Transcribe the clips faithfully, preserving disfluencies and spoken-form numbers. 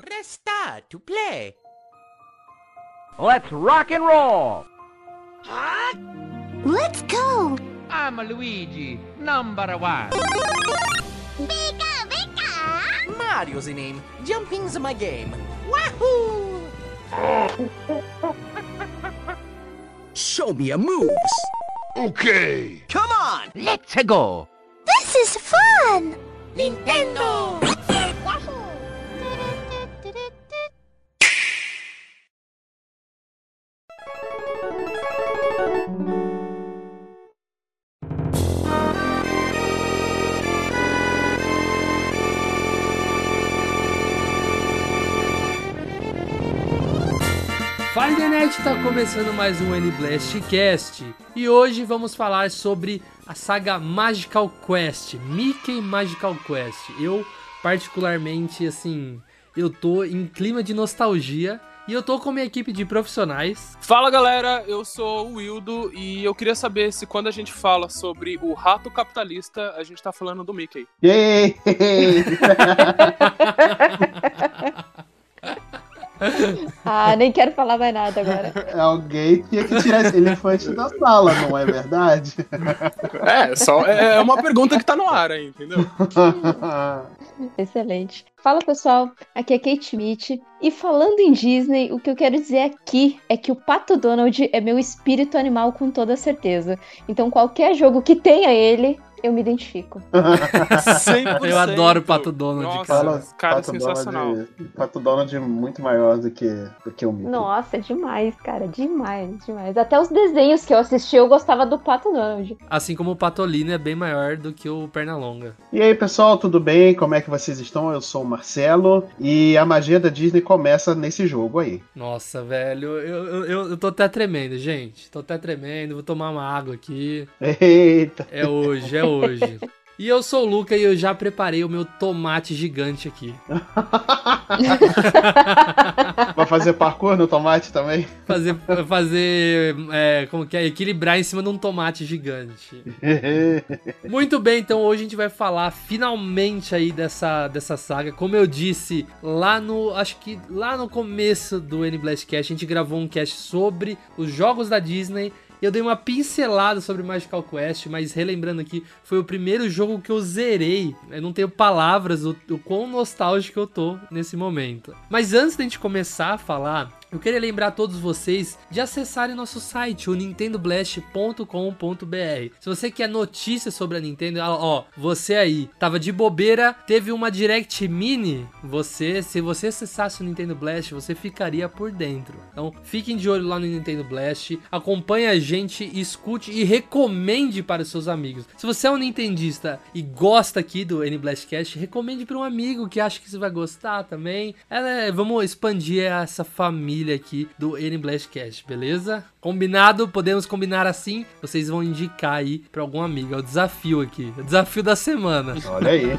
Press start to play. Let's rock and roll. Huh? Let's go. I'm Luigi, number one. Bigga, bigga. Mario's the name. Jumping's my game. Wahoo! Show me your moves. Okay. Come on, let's go. This is fun. Nintendo. Firenet está começando mais um N Blast Cast e hoje vamos falar sobre a saga Magical Quest, Mickey Magical Quest. Eu particularmente, assim, eu tô em clima de nostalgia e eu tô com minha equipe de profissionais. Fala galera, eu sou o Wildo e eu queria saber se quando a gente fala sobre o rato capitalista, a gente tá falando do Mickey. Ah, nem quero falar mais nada agora. Alguém tinha que tirar esse elefante da sala, não é verdade? É, só, é uma pergunta que tá no ar aí, entendeu? Excelente. Fala pessoal, aqui é Kate Smith. E falando em Disney, o que eu quero dizer aqui é que o Pato Donald é meu espírito animal com toda certeza. Então qualquer jogo que tenha ele, eu me identifico. cem por cento. Eu adoro o Pato Donald. Nossa, cara, cara Pato sensacional. Donald, Pato Donald é muito maior do que, do que o Mickey. Nossa, demais, cara. Demais, demais. Até os desenhos que eu assisti, eu gostava do Pato Donald. Assim como o Patolino é bem maior do que o Pernalonga. E aí, pessoal, tudo bem? Como é que vocês estão? Eu sou o Marcelo e a magia da Disney começa nesse jogo aí. Nossa, velho. Eu, eu, eu tô até tremendo, gente. Tô até tremendo. Vou tomar uma água aqui. Eita. É hoje, é hoje. Hoje. E eu sou o Luca e eu já preparei o meu tomate gigante aqui. Vai fazer parkour no tomate também? Fazer, fazer é, como que é? Equilibrar em cima de um tomate gigante. Muito bem, então hoje a gente vai falar finalmente aí dessa, dessa saga. Como eu disse, lá no, acho que lá no começo do N Blast Cast, a gente gravou um cast sobre os jogos da Disney. Eu dei uma pincelada sobre Magical Quest, mas relembrando aqui, foi o primeiro jogo que eu zerei. Eu não tenho palavras do, do quão nostálgico eu tô nesse momento. Mas antes da gente começar a falar, eu queria lembrar a todos vocês de acessarem nosso site, o nintendo blast ponto com ponto b r. Se você quer notícias sobre a Nintendo, ó, você aí, tava de bobeira, teve uma Direct Mini, você, se você acessasse o Nintendo Blast, você ficaria por dentro. Então, fiquem de olho lá no Nintendo Blast, acompanhe a gente, escute e recomende para os seus amigos. Se você é um nintendista e gosta aqui do N Blast Cast, recomende para um amigo que acha que você vai gostar também. É, vamos expandir essa família aqui do N Blast Cast, beleza? Combinado? Podemos combinar assim? Vocês vão indicar aí pra algum amigo. É o desafio aqui. É o desafio da semana. Olha aí.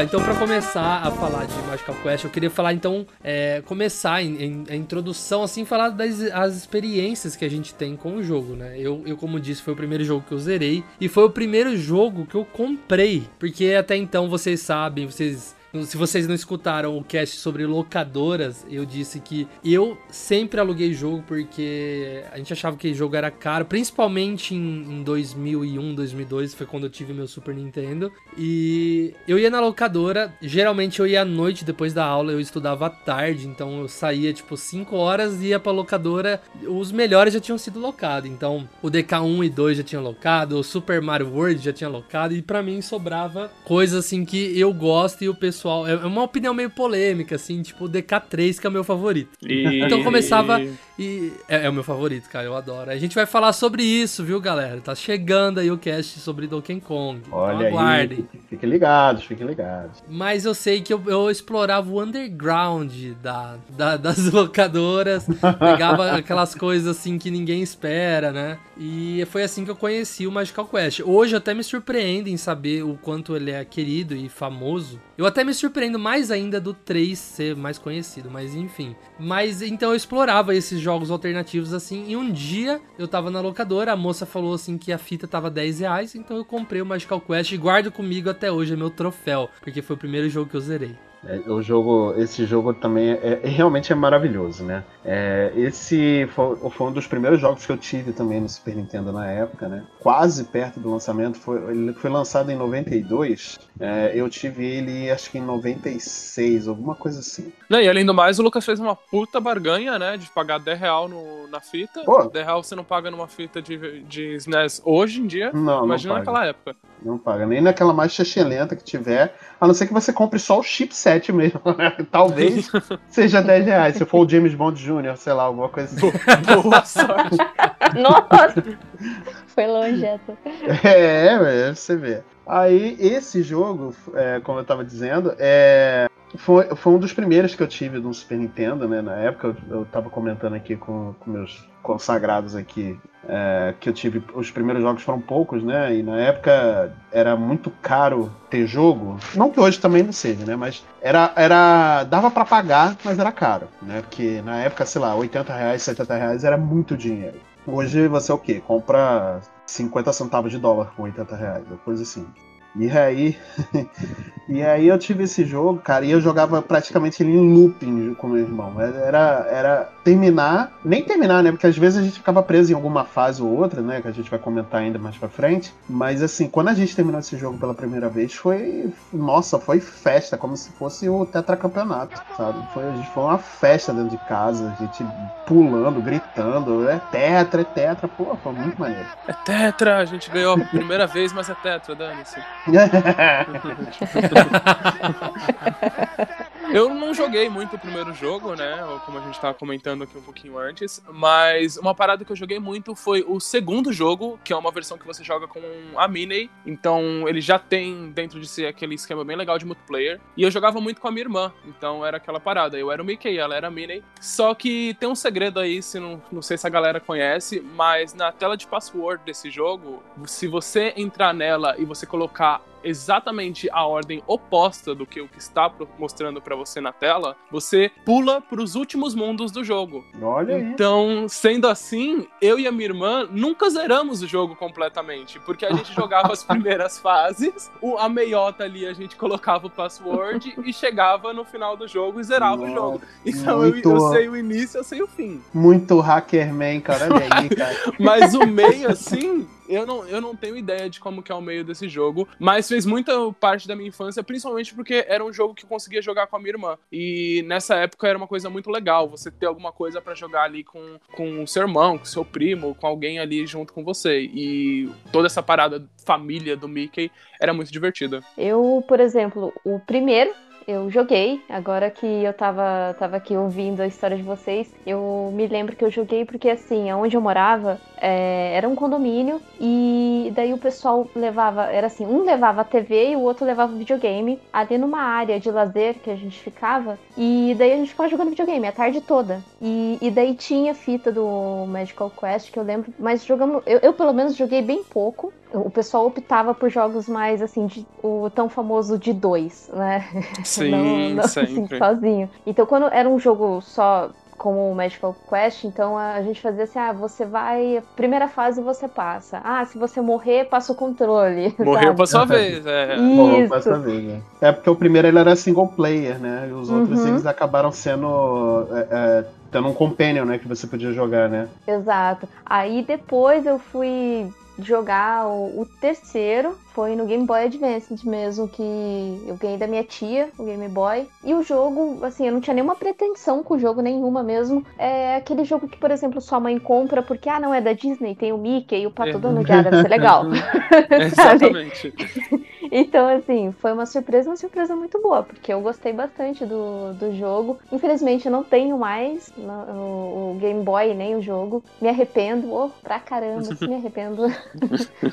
Então, para começar a falar de Magical Quest, eu queria falar, então, é, começar em, em, a introdução, assim, falar das as experiências que a gente tem com o jogo, né? Eu, eu, como disse, foi o primeiro jogo que eu zerei e foi o primeiro jogo que eu comprei, porque até então, vocês sabem, vocês... Se vocês não escutaram o cast sobre locadoras, eu disse que eu sempre aluguei jogo porque a gente achava que o jogo era caro, principalmente em dois mil e um, dois mil e dois, foi quando eu tive meu Super Nintendo. E eu ia na locadora, geralmente eu ia à noite depois da aula, eu estudava à tarde, então eu saía tipo cinco horas e ia pra locadora, os melhores já tinham sido locados, então o D K um e dois já tinham locado, o Super Mario World já tinha locado e pra mim sobrava coisa assim que eu gosto e o pessoal... É uma opinião meio polêmica, assim, tipo o D K três, que é o meu favorito. E... Então começava... E é, é o meu favorito, cara, eu adoro. A gente vai falar sobre isso, viu, galera? Tá chegando aí o cast sobre Donkey Kong. Olha, então aguardem. Aí, fiquem ligados, fiquem ligados. Mas eu sei que eu, eu explorava o underground da, da, das locadoras, pegava aquelas coisas assim que ninguém espera, né? E foi assim que eu conheci o Magical Quest. Hoje até me surpreende em saber o quanto ele é querido e famoso. Eu até me surpreendo mais ainda do três ser mais conhecido, mas enfim. Mas então eu explorava esses jogos alternativos assim, e um dia eu tava na locadora, a moça falou assim que a fita tava dez reais, então eu comprei o Magical Quest e guardo comigo até hoje, é meu troféu, porque foi o primeiro jogo que eu zerei. É, o jogo, esse jogo também é, é, realmente é maravilhoso, né? É, esse foi, foi um dos primeiros jogos que eu tive também no Super Nintendo na época, né? Quase perto do lançamento, foi, ele foi lançado em noventa e dois, é, eu tive ele acho que em noventa e seis, alguma coisa assim. Não, e além do mais, o Lucas fez uma puta barganha, né? De pagar dez reais no, na fita. Pô. dez reais você não paga numa fita de, de S N E S hoje em dia, não, imagina não naquela época. Não paga, nem naquela mais chechelenta que tiver, a não ser que você compre só o chipset mesmo, né? Talvez seja dez reais, se for o James Bond Júnior, sei lá, alguma coisa assim. Boa sorte. Nossa, foi longe essa. É, é, você vê. Aí, esse jogo, é, como eu tava dizendo, é... Foi, foi um dos primeiros que eu tive no Super Nintendo, né? Na época eu, eu tava comentando aqui com, com meus consagrados aqui, é, que eu tive, os primeiros jogos foram poucos, né? E na época era muito caro ter jogo, não que hoje também não seja, né? Mas era, era dava pra pagar, mas era caro, né? Porque na época, sei lá, oitenta reais, setenta reais era muito dinheiro. Hoje você é o quê? Compra cinquenta centavos de dólar com oitenta reais, uma coisa assim. E aí, e aí eu tive esse jogo, cara, e eu jogava praticamente ele em looping com meu irmão. Era, era terminar, nem terminar, né? Porque às vezes a gente ficava preso em alguma fase ou outra, né? Que a gente vai comentar ainda mais pra frente. Mas assim, quando a gente terminou esse jogo pela primeira vez, foi, nossa, foi festa, como se fosse o tetracampeonato, sabe? Foi, foi uma festa dentro de casa, a gente pulando, gritando, é tetra, é tetra, pô, foi muito maneiro. É tetra, a gente ganhou a primeira vez, mas é tetra, dane-se. Eu não joguei muito o primeiro jogo, né? Como a gente tava comentando aqui um pouquinho antes. Mas uma parada que eu joguei muito foi o segundo jogo, que é uma versão que você joga com a Minnie. Então ele já tem dentro de si aquele esquema bem legal de multiplayer. E eu jogava muito com a minha irmã, então era aquela parada. Eu era o Mickey, ela era a Minnie. Só que tem um segredo aí, se não, não sei se a galera conhece, mas na tela de password desse jogo, se você entrar nela e você colocar exatamente a ordem oposta do que o que está mostrando pra você na tela, você pula pros últimos mundos do jogo. Olha aí. Então, sendo assim, eu e a minha irmã nunca zeramos o jogo completamente, porque a gente jogava as primeiras fases, o, a meiota ali a gente colocava o password e chegava no final do jogo e zerava Nossa, o jogo. Então eu, eu sei o início, eu sei o fim. Muito hackerman, cara, olha aí, cara. Mas o meio, assim... Eu não, eu não tenho ideia de como que é o meio desse jogo, mas fez muita parte da minha infância, principalmente porque era um jogo que eu conseguia jogar com a minha irmã. E nessa época era uma coisa muito legal, você ter alguma coisa pra jogar ali com, com o seu irmão, com o seu primo, com alguém ali junto com você. E toda essa parada família do Mickey era muito divertida. Eu, por exemplo, o primeiro... Eu joguei, agora que eu tava, tava aqui ouvindo a história de vocês, eu me lembro que eu joguei porque, assim, onde eu morava é, era um condomínio e daí o pessoal levava, era assim, um levava a T V e o outro levava o videogame ali numa área de lazer que a gente ficava e daí a gente ficava jogando videogame a tarde toda. E, e daí tinha fita do Magical Quest, que eu lembro, mas jogamos, eu, eu pelo menos joguei bem pouco. O pessoal optava por jogos mais, assim, de, o tão famoso de dois, né? Sim, não, não, sempre. Assim, sozinho. Então, quando era um jogo só... como o Magical Quest, então a gente fazia assim, ah, você vai, primeira fase você passa, ah, se você morrer, passa o controle. Morreu, passou a vez, é. Morreu, passou a vez, né? É porque o primeiro ele era single player, né, e os outros uhum. eles acabaram sendo, é, é, tendo um companion, né, que você podia jogar, né. Exato. Aí depois eu fui jogar o, o terceiro, foi no Game Boy Advance mesmo, que eu ganhei da minha tia, o Game Boy. E o jogo, assim, eu não tinha nenhuma pretensão com o jogo, nenhuma mesmo. É aquele jogo que, por exemplo, sua mãe compra porque, ah, não, é da Disney, tem o Mickey e o Pato é. Donald, deve ser legal. É, exatamente. Então, assim, foi uma surpresa, uma surpresa muito boa, porque eu gostei bastante do, do jogo. Infelizmente, eu não tenho mais o, o Game Boy nem o jogo. Me arrependo, oh, pra caramba, me arrependo.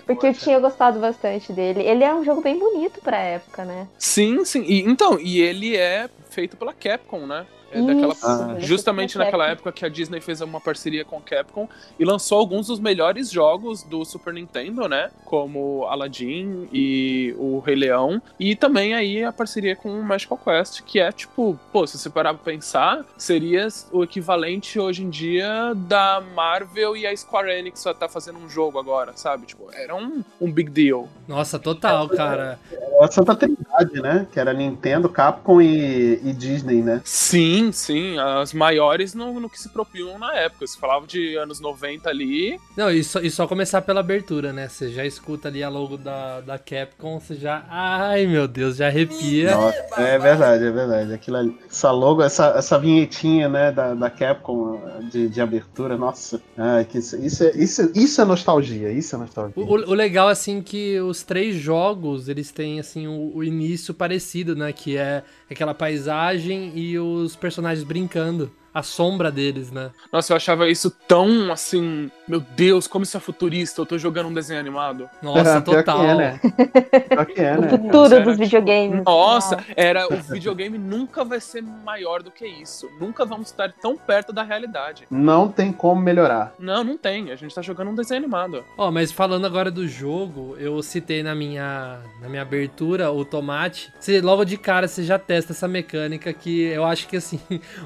Porque eu tinha gostado bastante dele. Ele é um jogo bem bonito pra época, né? Sim, sim. E, então, e ele é feito pela Capcom, né? É daquela, Isso, justamente naquela época que a Disney fez uma parceria com a Capcom e lançou alguns dos melhores jogos do Super Nintendo, né? Como Aladdin e o Rei Leão. E também aí a parceria com o Magical Quest, que é tipo, pô, se você parar pra pensar, seria o equivalente hoje em dia da Marvel e a Square Enix só tá fazendo um jogo agora, sabe? Tipo, era um, um big deal. Nossa, total, cara. Era a Santa Trindade, né? Que era Nintendo, Capcom e, e Disney, né? Sim. Sim, sim, as maiores no, no que se propunham na época, se falava de anos noventa ali. Não, e só, e só começar pela abertura, né, você já escuta ali a logo da, da Capcom, você já, ai meu Deus, já arrepia. Nossa, é verdade, é verdade, aquilo ali, essa logo, essa, essa vinhetinha, né, da, da Capcom de, de abertura, nossa, ai, que isso, isso, é, isso, isso é nostalgia, isso é nostalgia. O, o legal, assim, que os três jogos, eles têm, assim, o, o início parecido, né, que é aquela paisagem e os personagens brincando, a sombra deles, né? Nossa, eu achava isso tão, assim... Meu Deus, como isso é futurista, eu tô jogando um desenho animado. Nossa, ah, total. Que é, né? que é, né? O futuro dos videogames. Nossa, era, o videogame nunca vai ser maior do que isso. Nunca vamos estar tão perto da realidade. Não tem como melhorar. Não, não tem. A gente tá jogando um desenho animado. Ó, oh, mas falando agora do jogo, eu citei na minha, na minha abertura o tomate. Você, logo de cara, você já testa essa mecânica que eu acho que, assim,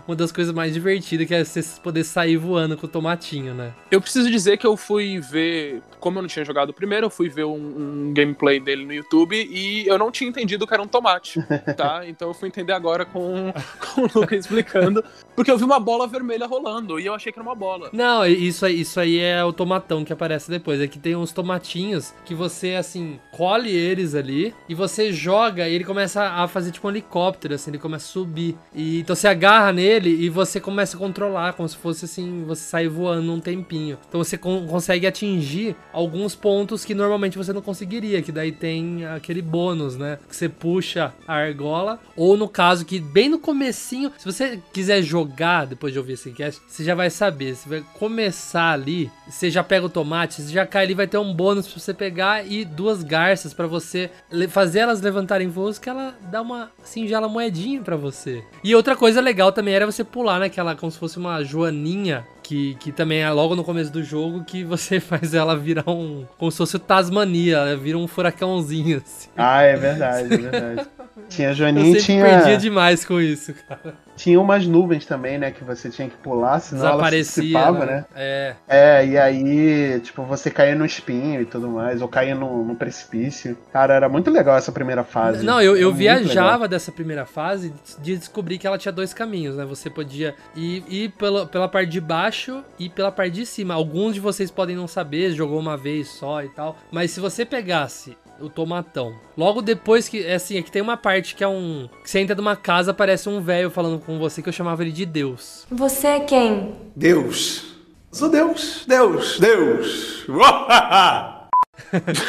uma das coisas mais divertidas que é você poder sair voando com o tomatinho, né? Eu preciso dizer que eu fui ver, como eu não tinha jogado o primeiro, eu fui ver um, um gameplay dele no YouTube e eu não tinha entendido que era um tomate, tá? Então eu fui entender agora com, com o Lucas explicando, porque eu vi uma bola vermelha rolando e eu achei que era uma bola. Não, isso aí, isso aí é o tomatão que aparece depois, é que tem uns tomatinhos que você, assim, colhe eles ali e você joga e ele começa a fazer tipo um helicóptero, assim, ele começa a subir. E, então você agarra nele e você começa a controlar, como se fosse assim, você sair voando um tempinho. Então você con- consegue atingir alguns pontos que normalmente você não conseguiria, que daí tem aquele bônus, né? Que você puxa a argola, ou no caso que bem no comecinho, se você quiser jogar depois de ouvir esse cast, você já vai saber, você vai começar ali, você já pega o tomate, você já cai ali, vai ter um bônus pra você pegar e duas garças pra você le- fazer elas levantarem voos, que ela dá uma singela moedinha pra você. E outra coisa legal também era você pular naquela, como se fosse uma joaninha, Que, que também é logo no começo do jogo, que você faz ela virar um... Como se fosse o Tasmania, ela vira um furacãozinho, assim. Ah, é verdade, é verdade. Tinha Joaninha, eu tinha... Eu perdia demais com isso, cara. Tinha umas nuvens também, né, que você tinha que pular, senão ela se dissipava, né? né? É. É, e aí, tipo, você caía no espinho e tudo mais, ou caía no, no precipício. Cara, era muito legal essa primeira fase. Não, eu, eu viajava legal. Dessa primeira fase de descobrir que ela tinha dois caminhos, né? Você podia ir, ir pela, pela parte de baixo e pela parte de cima. Alguns de vocês podem não saber, jogou uma vez só e tal, mas se você pegasse... o tomatão. Logo depois que, é assim, é que tem uma parte que é um... que você entra numa casa, aparece um velho falando com você, que eu chamava ele de Deus. Você é quem? Deus. Sou Deus. Deus. Deus.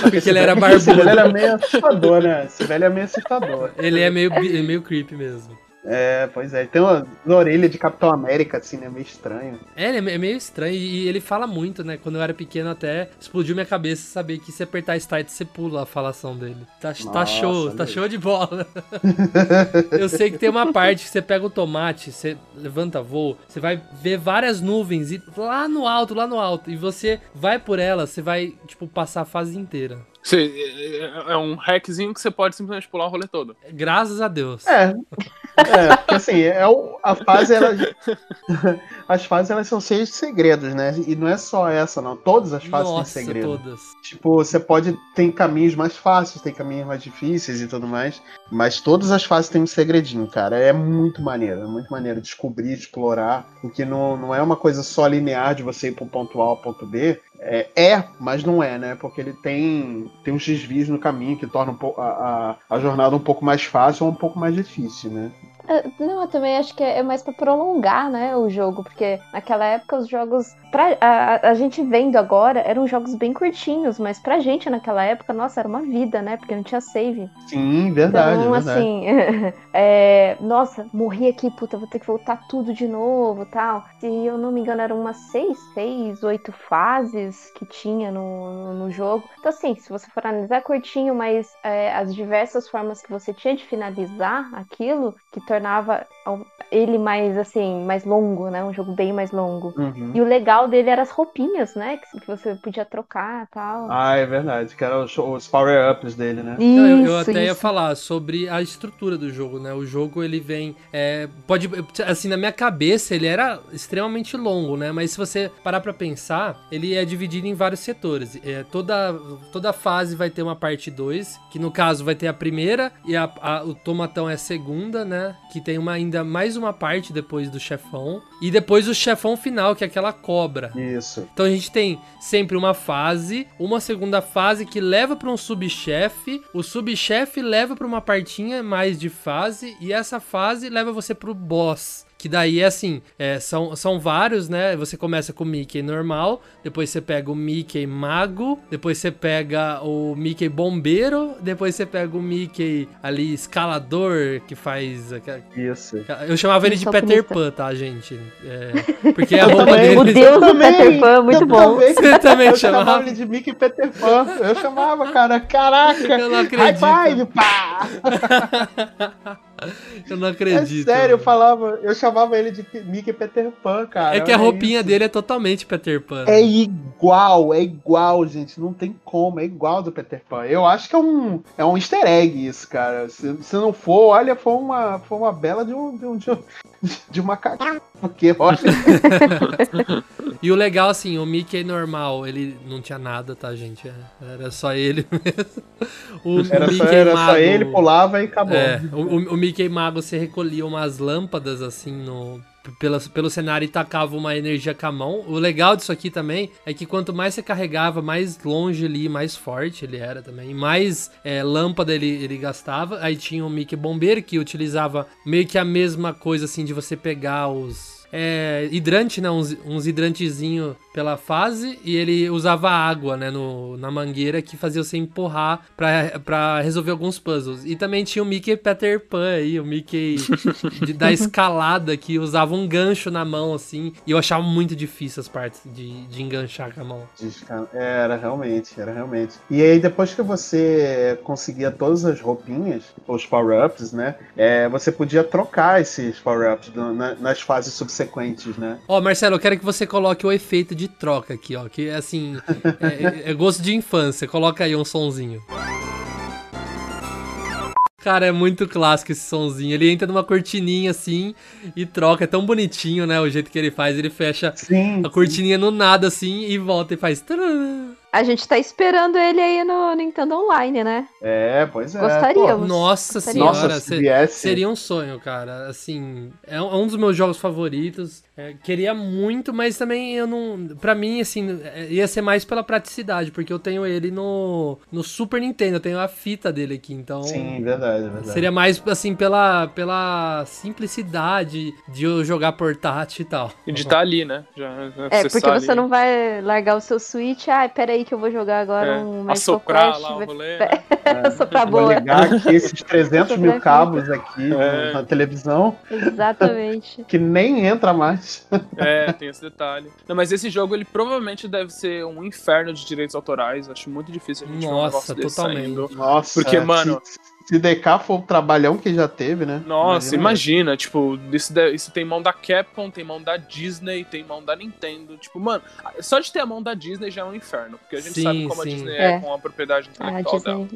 Porque ele era barbudo. Esse velho era meio assustador, né? Esse velho é meio assustador. Ele é meio, é meio creepy mesmo. É, pois é. Tem uma, uma orelha de Capitão América, assim, né? Meio estranho. É, ele é meio estranho. E ele fala muito, né? Quando eu era pequeno, até explodiu minha cabeça saber que se apertar start, você pula a falação dele. Tá, Nossa, tá show, Deus. tá show de bola. Eu sei que tem uma parte que você pega o tomate, você levanta voo, você vai ver várias nuvens e lá no alto, lá no alto. E você vai por elas, você vai, tipo, passar a fase inteira. É um hackzinho que você pode simplesmente pular o rolê todo. Graças a Deus. É, é porque assim, é o, a fase, ela, as fases elas são cheias de segredos, né? E não é só essa, não. Todas as fases Nossa, têm segredo. Todas. Tipo, você pode ter caminhos mais fáceis, tem caminhos mais difíceis e tudo mais, mas todas as fases têm um segredinho, cara. É muito maneiro, é muito maneiro descobrir, explorar, porque não, não é uma coisa só linear de você ir pro ponto A ao ponto B. É, é, mas não é, né? Porque ele tem, tem uns desvios no caminho que tornam um po- a, a, a jornada um pouco mais fácil ou um pouco mais difícil, né? Não, eu também acho que é mais pra prolongar, né, o jogo, porque naquela época os jogos, pra, a, a gente vendo agora, eram jogos bem curtinhos, mas pra gente naquela época, nossa, era uma vida, né, porque não tinha save. Sim, verdade. Então, verdade. assim, é, nossa, morri aqui, puta, vou ter que voltar tudo de novo, tal. Se eu não me engano, eram umas seis, seis, oito fases que tinha no, no, no jogo. Então, assim, se você for analisar curtinho, mas é, as diversas formas que você tinha de finalizar aquilo, que tornava ele mais, assim, mais longo, né? Um jogo bem mais longo. Uhum. E o legal dele era as roupinhas, né? Que, que você podia trocar e tal. Ah, é verdade. Que eram os, os power-ups dele, né? Isso, eu, eu até isso. ia falar sobre a estrutura do jogo, né? O jogo, ele vem... É, pode, assim, na minha cabeça, ele era extremamente longo, né? Mas se você parar pra pensar, ele é dividido em vários setores. É, toda, toda fase vai ter uma parte dois, que no caso vai ter a primeira, e a, a, o Tomatão é a segunda, né? Que tem uma, ainda mais uma parte depois do chefão. E depois o chefão final, que é aquela cobra. Isso. Então a gente tem sempre uma fase, uma segunda fase que leva pra um subchefe. O subchefe leva pra uma partinha mais de fase. E essa fase leva você pro boss. Que daí, assim, é, são, são vários, né? Você começa com o Mickey normal, depois você pega o Mickey mago, depois você pega o Mickey bombeiro, depois você pega o Mickey ali escalador, que faz... Isso. Eu chamava ele de Peter Pan, tá, gente? É, porque a roupa dele... O Deus do Peter Pan, muito bom. Você também chamava? Eu chamava ele de Mickey Peter Pan. Eu chamava, cara. Caraca! Eu não acredito. High five, pá! Eu não acredito. É sério, eu falava... Eu chamava Eu chamava ele de Mickey Peter Pan, cara. É que a roupinha dele é totalmente Peter Pan. É igual, é igual, gente. Não tem como, é igual do Peter Pan. Eu acho que é um, é um easter egg isso, cara. Se, se não for, olha, foi uma, foi uma bela de um... De um, de um... De uma cagada, porque olha. E o legal, assim, o Mickey normal, ele não tinha nada, tá, gente? Era só ele mesmo. O era Mickey só, era Mago, só ele, pulava e acabou. É, o, o Mickey Mago, você recolhia umas lâmpadas, assim, no... Pelo, pelo cenário e tacava uma energia com a mão. O legal disso aqui também é que quanto mais você carregava, mais longe ele ia, mais forte ele era também. Mais é, lâmpada ele, ele gastava. Aí tinha o Mickey Bombeiro, que utilizava meio que a mesma coisa, assim, de você pegar os... É, hidrante, né? Uns, uns hidrantezinhos pela fase, e ele usava água, né? No, na mangueira, que fazia você empurrar pra, pra resolver alguns puzzles. E também tinha o Mickey Peter Pan aí, o Mickey de, da escalada, que usava um gancho na mão, assim, e eu achava muito difícil as partes de, de enganchar com a mão. Era realmente, era realmente. E aí, depois que você conseguia todas as roupinhas, os power-ups, né? É, você podia trocar esses power-ups na, nas fases subsequentes. Sequentes, né? Ó, oh, Marcelo, eu quero que você coloque o efeito de troca aqui, ó, que assim, é, é gosto de infância, coloca aí um sonzinho. Cara, é muito clássico esse sonzinho. Ele entra numa cortininha assim e troca. É tão bonitinho, né? O jeito que ele faz. Ele fecha sim, a cortininha sim. no nada assim e volta e faz... A gente tá esperando ele aí no Nintendo Online, né? É, pois é. Gostaríamos. Pô, nossa Gostaríamos. senhora, nossa, se seria um sonho, cara. Assim, é um dos meus jogos favoritos. É, queria muito, mas também eu não... Pra mim, assim, ia ser mais pela praticidade, porque eu tenho ele no, no Super Nintendo. Eu tenho a fita dele aqui, então... Sim, verdade, verdade. Seria mais, assim, pela, pela simplicidade de eu jogar portátil e tal. E de estar ali, né? Já, já é, porque ali. Você não vai largar o seu Switch. Ah, peraí que eu vou jogar agora é. um Microsoft. Assoprar lá o rolê. Né? É. Vou ligar aqui esses trezentos mil cabos aqui é. na televisão. Exatamente. Que nem entra mais. É, tem esse detalhe. Não, mas esse jogo, ele provavelmente deve ser um inferno de direitos autorais. Acho muito difícil a gente Nossa, ver um negócio desse saindo. Nossa, Porque, mano... Que... Se D K for o trabalhão que já teve, né? Nossa, imagina, imagina tipo, isso, isso tem mão da Capcom, tem mão da Disney, tem mão da Nintendo, tipo, mano, só de ter a mão da Disney já é um inferno, porque a gente sim, sabe como sim. a Disney é, é com a propriedade intelectual ah, dela.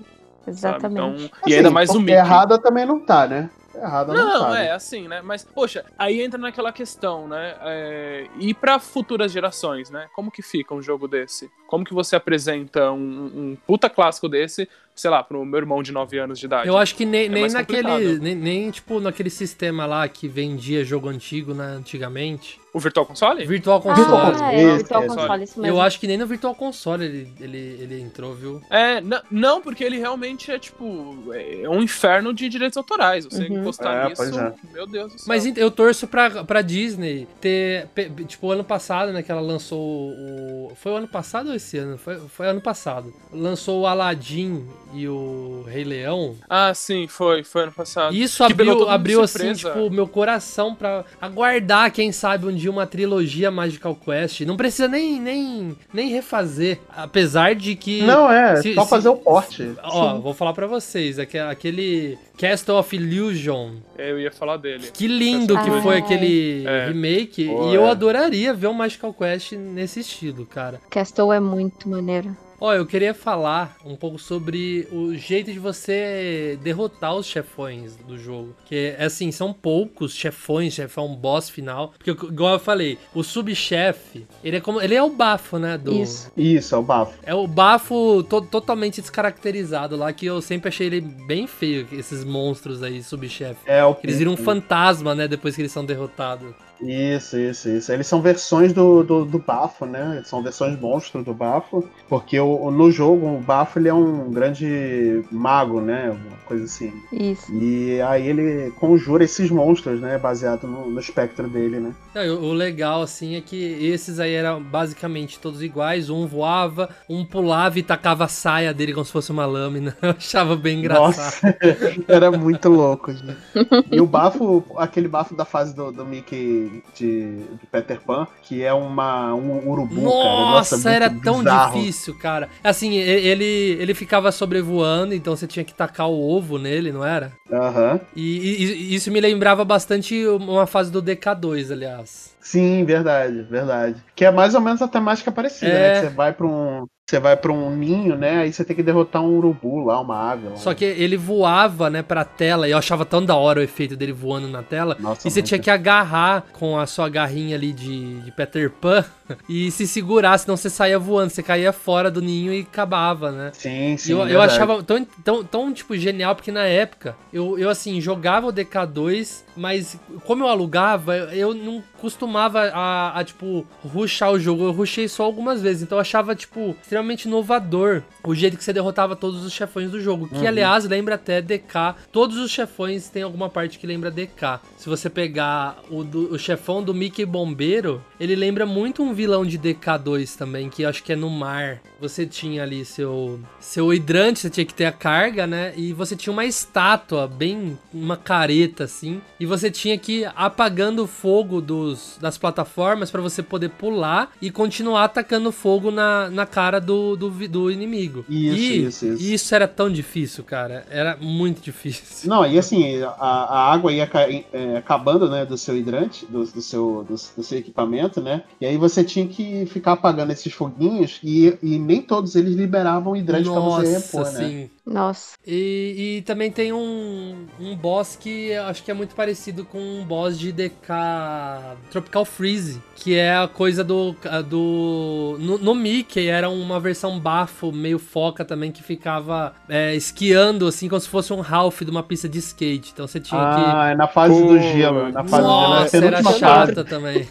Exatamente. Então, assim, e ainda mais o Mickey. Errada também não tá, né? Errada não, não tá, é né? assim, né? Mas, poxa, aí entra naquela questão, né? É... E pra futuras gerações, né? Como que fica um jogo desse? Como que você apresenta um, um puta clássico desse, sei lá, pro meu irmão de nove anos de idade? Eu acho que nem, é nem naquele, nem, nem, tipo, naquele sistema lá que vendia jogo antigo, né? Antigamente... O Virtual Console? Virtual Console. Ah, Virtual é, é, Virtual Console, isso mesmo. Eu acho que nem no Virtual Console ele, ele, ele entrou, viu? É, não, não, porque ele realmente é, tipo, é um inferno de direitos autorais. Você uhum. encostar é, nisso, é. meu Deus do céu. Mas eu torço pra, pra Disney ter, tipo, ano passado, né, que ela lançou o... Foi o ano passado ou esse ano? Foi, foi ano passado. Lançou o Aladdin e o Rei Leão. Ah, sim, foi. Foi ano passado. Isso que abriu, abriu assim, tipo, meu coração pra aguardar, quem sabe, um dia uma trilogia Magical Quest. Não precisa nem, nem, nem refazer. Apesar de que... Não, é. Se, só se, fazer o porte. Ó, sim. Vou falar pra vocês. Aquele Castle of Illusion. Eu ia falar dele. Que lindo que ah, foi é. aquele é. remake. Pô, e eu é. adoraria ver um Magical Quest nesse estilo, cara. Castle é muito maneiro. Ó, eu queria falar um pouco sobre o jeito de você derrotar os chefões do jogo. Que, assim, são poucos chefões, chefão, boss final. Porque, igual eu falei, o subchefe, ele é como, ele é o bafo, né? Do... Isso. Isso, é o bafo. É o bafo to- totalmente descaracterizado lá, que eu sempre achei ele bem feio, esses monstros aí, subchefe. É, o... Eles viram um fantasma, né, depois que eles são derrotados. Isso, isso, isso. Eles são versões do, do, do bafo, né? Eles são versões monstro do bafo, porque o, no jogo o bafo ele é um grande mago, né? Uma coisa assim. Isso. E aí ele conjura esses monstros, né? Baseado no, no espectro dele, né? É, o, o legal, assim, é que esses aí eram basicamente todos iguais. Um voava, um pulava e tacava a saia dele como se fosse uma lâmina. Eu achava bem engraçado. Nossa, era muito louco, gente. E o bafo, aquele bafo da fase do, do Mickey... De, de Peter Pan, que é uma, um urubu, nossa, cara. Nossa, era tão bizarro. Difícil, cara. Assim, ele, ele ficava sobrevoando, então você tinha que tacar o ovo nele, não era? Aham. Uhum. E, e isso me lembrava bastante uma fase do D K dois, aliás. Sim, verdade, verdade. Que é mais ou menos a temática parecida, é... né? Que você vai pra um... Você vai pra um ninho, né? Aí você tem que derrotar um urubu lá, uma ave. Lá. Só que ele voava, né, pra tela. E eu achava tão da hora o efeito dele voando na tela. Nossa, e você tinha que agarrar com a sua garrinha ali de, de Peter Pan e se segurar, senão você saía voando. Você caía fora do ninho e acabava, né? Sim, sim. E eu, eu achava tão, tão, tão, tipo, genial, porque na época eu, eu, assim, jogava o D K dois, mas como eu alugava, eu não costumava, a, a tipo, rushar o jogo. Eu rushei só algumas vezes. Então eu achava, tipo... extremamente inovador o jeito que você derrotava todos os chefões do jogo, que uhum. aliás lembra até D K, todos os chefões tem alguma parte que lembra D K. Se você pegar o, do, o chefão do Mickey Bombeiro, ele lembra muito um vilão de D K dois também, que eu acho que é no mar. Você tinha ali seu, seu hidrante, você tinha que ter a carga, né, e você tinha uma estátua, bem uma careta assim, e você tinha que ir apagando o fogo dos, das plataformas pra você poder pular e continuar atacando fogo na, na cara Do, do, do inimigo. Isso, e isso, isso. isso era tão difícil, cara. Era muito difícil. Não, e assim, a, a água ia ca, é, acabando, né, do seu hidrante, do, do, seu, do, do seu equipamento, né? E aí você tinha que ficar apagando esses foguinhos e, e nem todos eles liberavam hidrante pra você repor, né? Sim. Nossa. E, e também tem um, um boss que acho que é muito parecido com um boss de D K Tropical Freeze, que é a coisa do... do no, no Mickey era uma versão bafo, meio foca também, que ficava é, esquiando assim, como se fosse um Ralph de uma pista de skate. Então você tinha ah, que... Ah, é na fase Pô, do gelo. Na fase nossa, do gelo. Era chata também.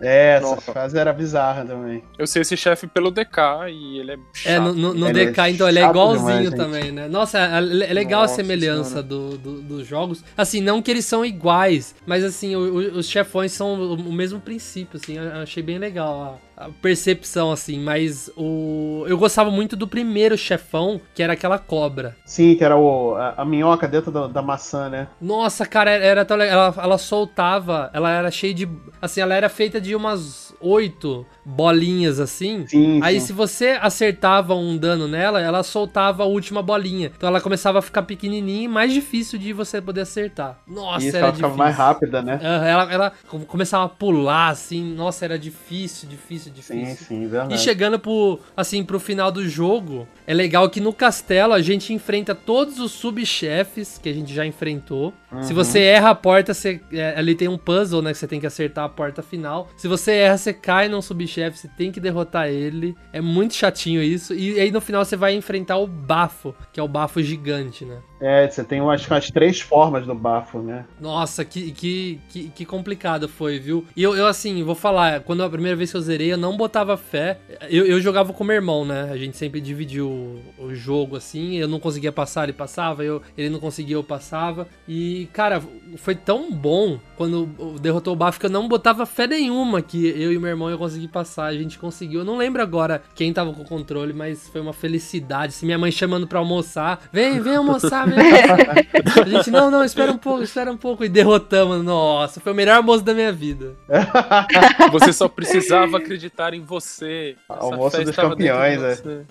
É, essa Nossa. fase era bizarra também. Eu sei esse chefe pelo D K e ele é chato. É, no, no, no D K, é então, ele é igualzinho demais, também, gente. Né? Nossa, é, é legal Nossa, a semelhança do, do, dos jogos. Assim, não que eles são iguais, mas assim, o, o, os chefões são o mesmo princípio, assim. Eu achei bem legal a, a percepção, assim, mas o... Eu gostava muito do primeiro chefão, que era aquela cobra. Sim, que era o, a, a minhoca dentro da, da maçã, né? Nossa, cara, era tão legal. Ela, ela soltava, ela era cheia de... Assim, ela era feita de de umas oito bolinhas assim, sim, aí sim. Se você acertava um dano nela, ela soltava a última bolinha, então ela começava a ficar pequenininha e mais difícil de você poder acertar. Nossa, isso, era ela difícil. Ficava mais rápida, né? Ela, ela começava a pular assim, nossa, era difícil, difícil, difícil. Sim, sim, verdade. E chegando pro, assim, pro final do jogo, é legal que no castelo a gente enfrenta todos os subchefes que a gente já enfrentou. Uhum. Se você erra a porta, você, é, ali tem um puzzle, né, que você tem que acertar a porta final. Se você erra, você cai num subchefe, você tem que derrotar ele. É muito chatinho isso. E aí no final você vai enfrentar o bafo, que é o bafo gigante, né? É, você tem umas, umas três formas do bafo, né? Nossa, que, que, que, que complicado foi, viu? E eu, eu, assim, vou falar, quando a primeira vez que eu zerei, eu não botava fé. Eu, eu jogava com meu irmão, né? A gente sempre dividiu o, o jogo, assim. Eu não conseguia passar, ele passava. Eu, ele não conseguia, eu passava. E, cara, foi tão bom quando derrotou o bafo que eu não botava fé nenhuma que eu e meu irmão eu consegui passar. A gente conseguiu. Eu não lembro agora quem tava com o controle, mas foi uma felicidade. Se minha mãe chamando pra almoçar, vem, vem almoçar, a gente, não, não, espera um pouco, espera um pouco. E derrotamos. Nossa, foi o melhor almoço da minha vida. Você só precisava acreditar em você. Essa almoço dos campeões, né?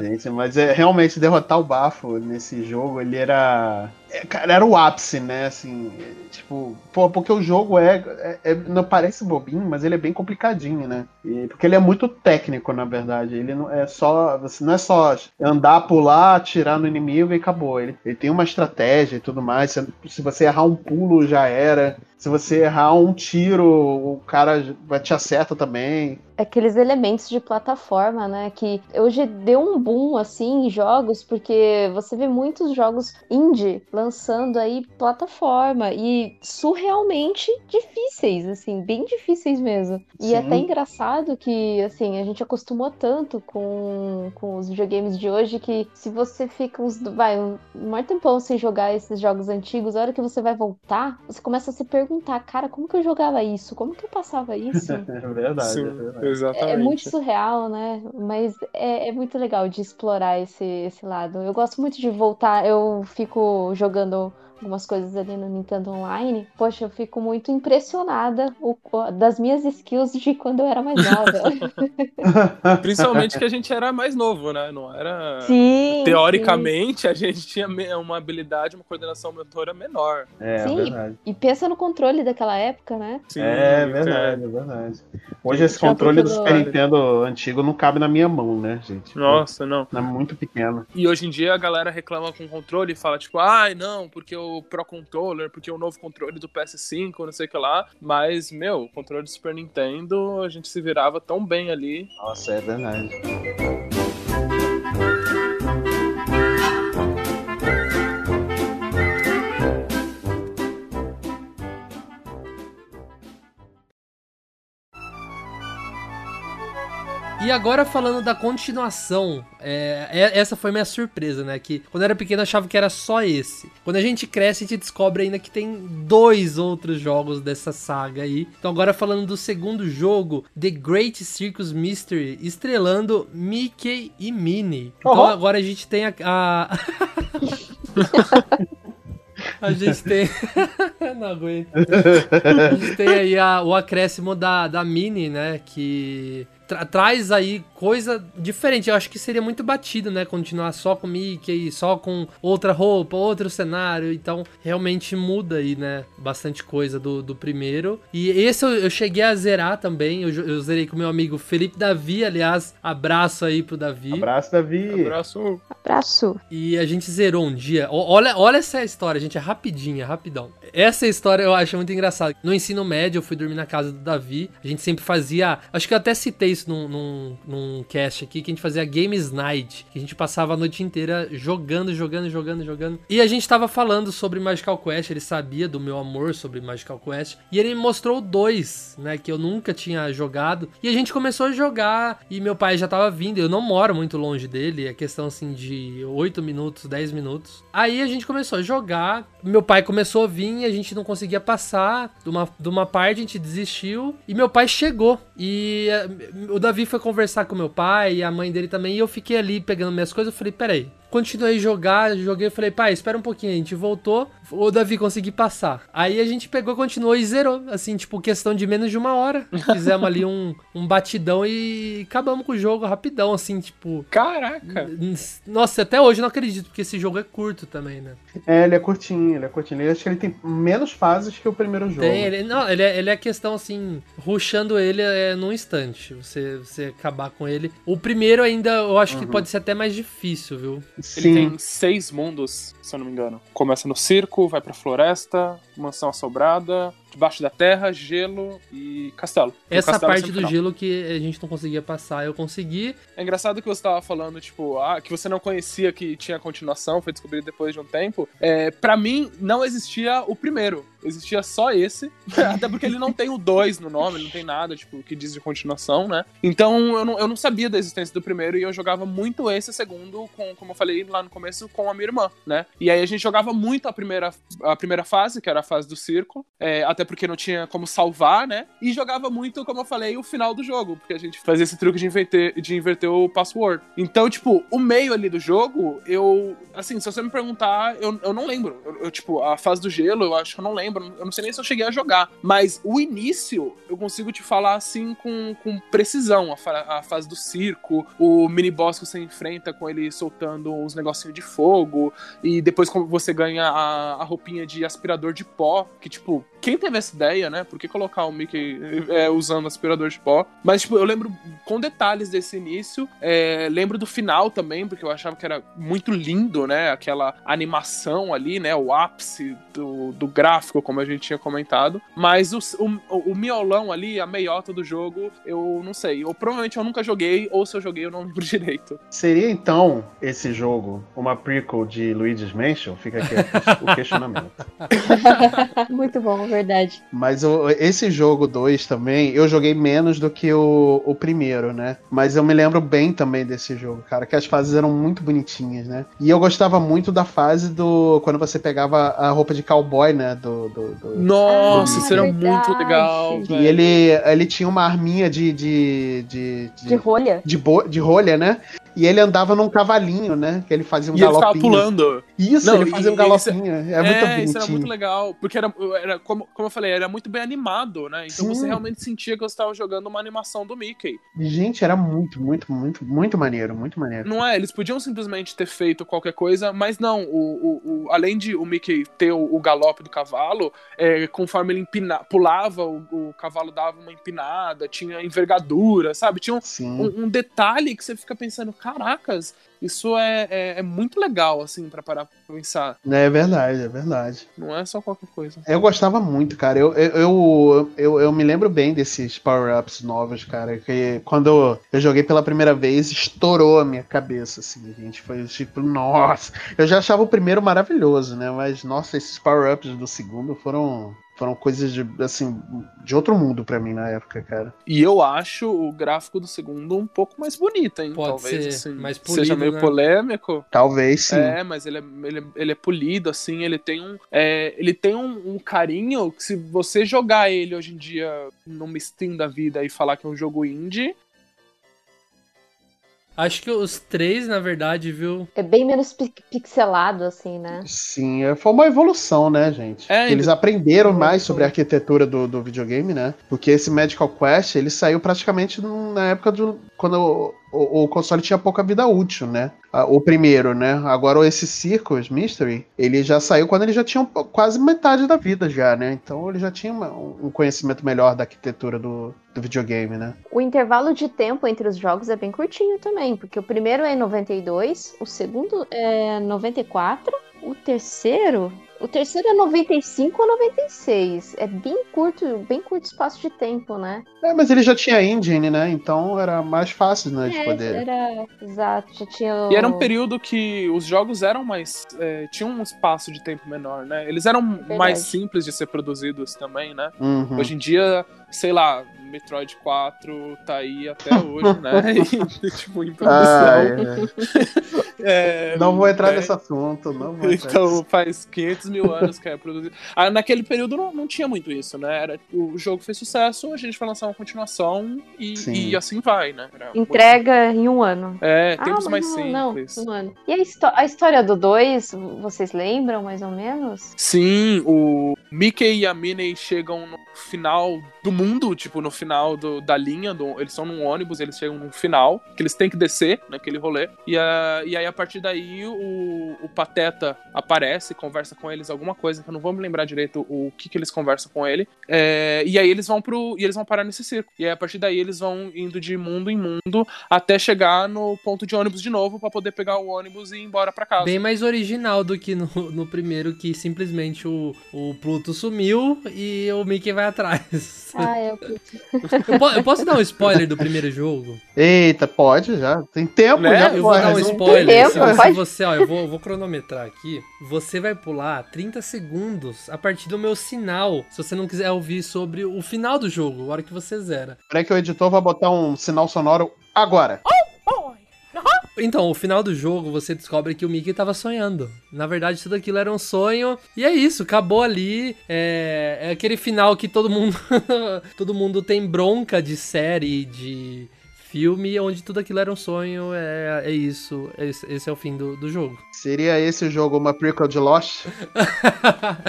Gente, mas é, realmente derrotar o bafo nesse jogo, ele era... É, cara, era o ápice, né, assim, é, tipo, pô, porque o jogo é, é, é, não parece bobinho, mas ele é bem complicadinho, né, e, porque ele é muito técnico, na verdade, ele não é só, assim, não é só andar, pular, atirar no inimigo e acabou, ele, ele tem uma estratégia e tudo mais, se, se você errar um pulo já era, se você errar um tiro, o cara te acerta também. Aqueles elementos de plataforma, né, que hoje deu um boom, assim, em jogos, porque você vê muitos jogos indie lançando aí plataforma e surrealmente difíceis, assim, bem difíceis mesmo. Sim. E é até engraçado que, assim, a gente acostumou tanto com, com os videogames de hoje que se você fica uns, vai, um maior tempão sem jogar esses jogos antigos, a hora que você vai voltar, você começa a se perguntar, cara, como que eu jogava isso? Como que eu passava isso? É verdade, sim, é verdade. Exatamente. É muito surreal, né? Mas é, é muito legal de explorar esse, esse lado. Eu gosto muito de voltar, eu fico jogando algumas coisas ali no Nintendo Online. Poxa, eu fico muito impressionada o, das minhas skills de quando eu era mais nova. Principalmente que a gente era mais novo, né? Não era... Sim, teoricamente, sim. A gente tinha uma habilidade, uma coordenação motora menor. É, sim, é verdade. E pensa no controle daquela época, né? Sim, é, é verdade, é verdade. Hoje esse controle do Super Nintendo antigo não cabe na minha mão, né, gente? Nossa, não. É muito pequeno. E hoje em dia a galera reclama com o controle e fala, tipo, ai, ah, não, porque eu o Pro Controller, porque o novo controle do P S cinco, não sei o que lá, mas, meu, o controle do Super Nintendo, a gente se virava tão bem ali. Nossa, é verdade. E agora falando da continuação, é, essa foi minha surpresa, né? Que quando eu era pequeno eu achava que era só esse. Quando a gente cresce, a gente descobre ainda que tem dois outros jogos dessa saga aí. Então agora falando do segundo jogo, The Great Circus Mystery, estrelando Mickey e Minnie. Então uhum. Agora a gente tem a... a... A gente tem... Não aguento. A gente tem aí a, o acréscimo da, da Minnie, né? Que tra- traz aí coisa diferente. Eu acho que seria muito batido, né? Continuar só com Mickey, só com outra roupa, outro cenário. Então, realmente muda aí, né? Bastante coisa do, do primeiro. E esse eu, eu cheguei a zerar também. Eu, eu zerei com meu amigo Felipe Davi, aliás. Abraço aí pro Davi. Abraço, Davi. Abraço. Abraço. E a gente zerou um dia. Olha, olha essa história, gente. É rapidinha, rapidão. Essa história eu acho muito engraçada. No ensino médio, eu fui dormir na casa do Davi. A gente sempre fazia... Acho que eu até citei isso num, num, num cast aqui, que a gente fazia Games Night. Que a gente passava a noite inteira jogando, jogando, jogando, jogando. E a gente tava falando sobre Magical Quest. Ele sabia do meu amor sobre Magical Quest. E ele me mostrou dois, né? Que eu nunca tinha jogado. E a gente começou a jogar. E meu pai já tava vindo. Eu não moro muito longe dele. É questão, assim, de oito minutos, dez minutos. Aí a gente começou a jogar. Meu pai começou a vir, a gente não conseguia passar de uma, de uma parte, a gente desistiu e meu pai chegou e uh, o Davi foi conversar com meu pai e a mãe dele também e eu fiquei ali pegando minhas coisas, eu falei, peraí, continuei a jogar, joguei, eu falei, pai, espera um pouquinho, a gente voltou, o Davi conseguiu passar, aí a gente pegou, continuou e zerou, assim, tipo, questão de menos de uma hora, fizemos ali um, um batidão e acabamos com o jogo rapidão, assim, tipo, caraca, nossa, até hoje eu não acredito, porque esse jogo é curto também, né? É, ele é curtinho. Ele é curtinho. Eu acho que ele tem menos fases que o primeiro jogo. Tem, ele, não, ele é, ele é questão assim, rushando ele é num instante, você, você acabar com ele. O primeiro ainda, eu acho uhum. que pode ser até mais difícil, viu? Sim. Ele tem seis mundos, se eu não me engano. Começa no circo, vai pra floresta, mansão assombrada, debaixo da terra, gelo e castelo. Essa castelo parte do gelo que a gente não conseguia passar, eu consegui. É engraçado que você tava falando, tipo, ah, que você não conhecia que tinha continuação, foi descobrido depois de um tempo. É, pra mim, não existia o primeiro. Existia só esse. Até porque ele não tem o dois no nome, não tem nada, tipo, que diz de continuação, né? Então, eu não, eu não sabia da existência do primeiro e eu jogava muito esse segundo, com, como eu falei lá no começo, com a minha irmã, né? E aí a gente jogava muito a primeira, a primeira fase, que era a fase do circo, é, até porque não tinha como salvar, né? E jogava muito, como eu falei, o final do jogo, porque a gente fazia esse truque de inverter, de inverter o password. Então, tipo, o meio ali do jogo, eu... Assim, se você me perguntar, eu, eu não lembro. Eu, eu, tipo, a fase do gelo, eu acho que eu não lembro. Eu não sei nem se eu cheguei a jogar, mas o início eu consigo te falar assim com, com precisão, a, fa- a fase do circo, o mini-boss que você enfrenta com ele soltando uns negocinhos de fogo, e depois como você ganha a, a roupinha de aspirador de pó, que tipo, quem teve essa ideia, né? Por que colocar o Mickey é, usando aspirador de pó? Mas tipo, eu lembro com detalhes desse início, é, lembro do final também, porque eu achava que era muito lindo, né? Aquela animação ali, né? O ápice do, do gráfico, como a gente tinha comentado, mas o, o, o miolão ali, a meiota do jogo, eu não sei, ou provavelmente eu nunca joguei, ou se eu joguei eu não lembro direito. Seria então esse jogo uma prequel de Luigi's Mansion? Fica aqui o questionamento. Muito bom, verdade. Mas o, esse jogo dois também, eu joguei menos do que o, o primeiro, né? Mas eu me lembro bem também desse jogo, cara, que as fases eram muito bonitinhas, né? E eu gostava muito da fase do... quando você pegava a roupa de cowboy, né? Do, Do, do, Nossa, do... isso era muito legal. E ele, ele tinha uma arminha de de, de, de, de rolha. De, bo... de rolha, né? E ele andava num cavalinho, né? Que ele fazia um e galopinho. E ele ficava pulando. Isso, Não, ele fazia um galopinho. Isso, é, é muito bonitinho. Isso era muito legal. Porque, era, era como, como eu falei, era muito bem animado, né? Então Sim. Você realmente sentia que você estava jogando uma animação do Mickey. Gente, era muito, muito, muito, muito maneiro, muito maneiro. Não é? Eles podiam simplesmente ter feito qualquer coisa, mas não. O, o, o, além de o Mickey ter o, o galope do cavalo, é, conforme ele empina, pulava, o, o cavalo dava uma empinada, tinha envergadura, sabe? Tinha um, um, um detalhe que você fica pensando, caracas, isso é, é, é muito legal, assim, pra parar pra pensar. É verdade, é verdade. Não é só qualquer coisa. Eu gostava muito, cara. Eu, eu, eu, eu, eu me lembro bem desses power-ups novos, cara, que quando eu joguei pela primeira vez, estourou a minha cabeça, assim, gente. Foi tipo, nossa. Eu já achava o primeiro maravilhoso, né? Mas, nossa, esses power-ups do segundo foram... Foram coisas, de, assim, de outro mundo pra mim na época, cara. E eu acho o gráfico do segundo um pouco mais bonito, hein? Pode Talvez, ser, assim, mais polido, seja meio né? polêmico. Talvez, sim. É, mas ele é, ele é, ele é polido, assim, ele tem, um, é, ele tem um, um carinho que se você jogar ele hoje em dia numa Steam da vida e falar que é um jogo indie... Acho que os três, na verdade, viu? É bem menos pixelado, assim, né? Sim, foi uma evolução, né, gente? É, eles ele... aprenderam mais sobre a arquitetura do, do videogame, né? Porque esse Magical Quest, ele saiu praticamente na época do... quando o, o console tinha pouca vida útil, né? O primeiro, né? Agora esse Circus Mystery, ele já saiu quando ele já tinha quase metade da vida já, né? Então ele já tinha um conhecimento melhor da arquitetura do, do videogame, né? O intervalo de tempo entre os jogos é bem curtinho também, porque o primeiro é em noventa e dois, o segundo é noventa e quatro, o terceiro... O terceiro é noventa e cinco ou noventa e seis. É bem curto, bem curto espaço de tempo, né? É, mas ele já tinha engine, né? Então era mais fácil, né, é, de poder. Era... Exato, já tinha... O... E era um período que os jogos eram mais... É, tinham um espaço de tempo menor, né? Eles eram Verdade. mais simples de ser produzidos também, né? Uhum. Hoje em dia, sei lá... Metroid quatro tá aí até hoje, né? E, tipo, em produção. Ah, é. É, não vou entrar é... nesse assunto, não vou entrar. Então, faz quinhentos mil anos que é produzido. Ah, naquele período não, não tinha muito isso, né? Era, o jogo fez sucesso, a gente vai lançar uma continuação e, e assim vai, né? Era Entrega muito... em um ano. É, tempos ah, mais não, simples. Não, um ano. E a, histó- a história do dois, vocês lembram mais ou menos? Sim, o Mickey e a Minnie chegam no final do mundo, tipo, no final do, da linha, do, eles estão num ônibus, eles chegam num final, que eles têm que descer naquele rolê, e, a, e aí a partir daí o, o Pateta aparece, conversa com eles alguma coisa, que eu não vou me lembrar direito o que que eles conversam com ele, é, e aí eles vão pro, e eles vão parar nesse circo, e aí a partir daí eles vão indo de mundo em mundo, até chegar no ponto de ônibus de novo, pra poder pegar o ônibus e ir embora pra casa. Bem mais original do que no, no primeiro, que simplesmente o, o Pluto sumiu e o Mickey vai atrás. Ah, é o eu, po- eu posso dar um spoiler do primeiro jogo? Eita, pode já. Tem tempo, né? Já, eu vou dar um spoiler. Tempo, se, se você, ó, eu vou, vou cronometrar aqui. Você vai pular trinta segundos a partir do meu sinal. Se você não quiser ouvir sobre o final do jogo, a hora que você zera. Espera que o editor vai botar um sinal sonoro agora. Oh! Então, o final do jogo, você descobre que o Mickey tava sonhando. Na verdade, tudo aquilo era um sonho. E é isso, acabou ali. É, é aquele final que todo mundo... todo mundo tem bronca de série, de filme, onde tudo aquilo era um sonho. É, é isso. É, esse é o fim do, do jogo. Seria esse jogo uma prequel de Lost?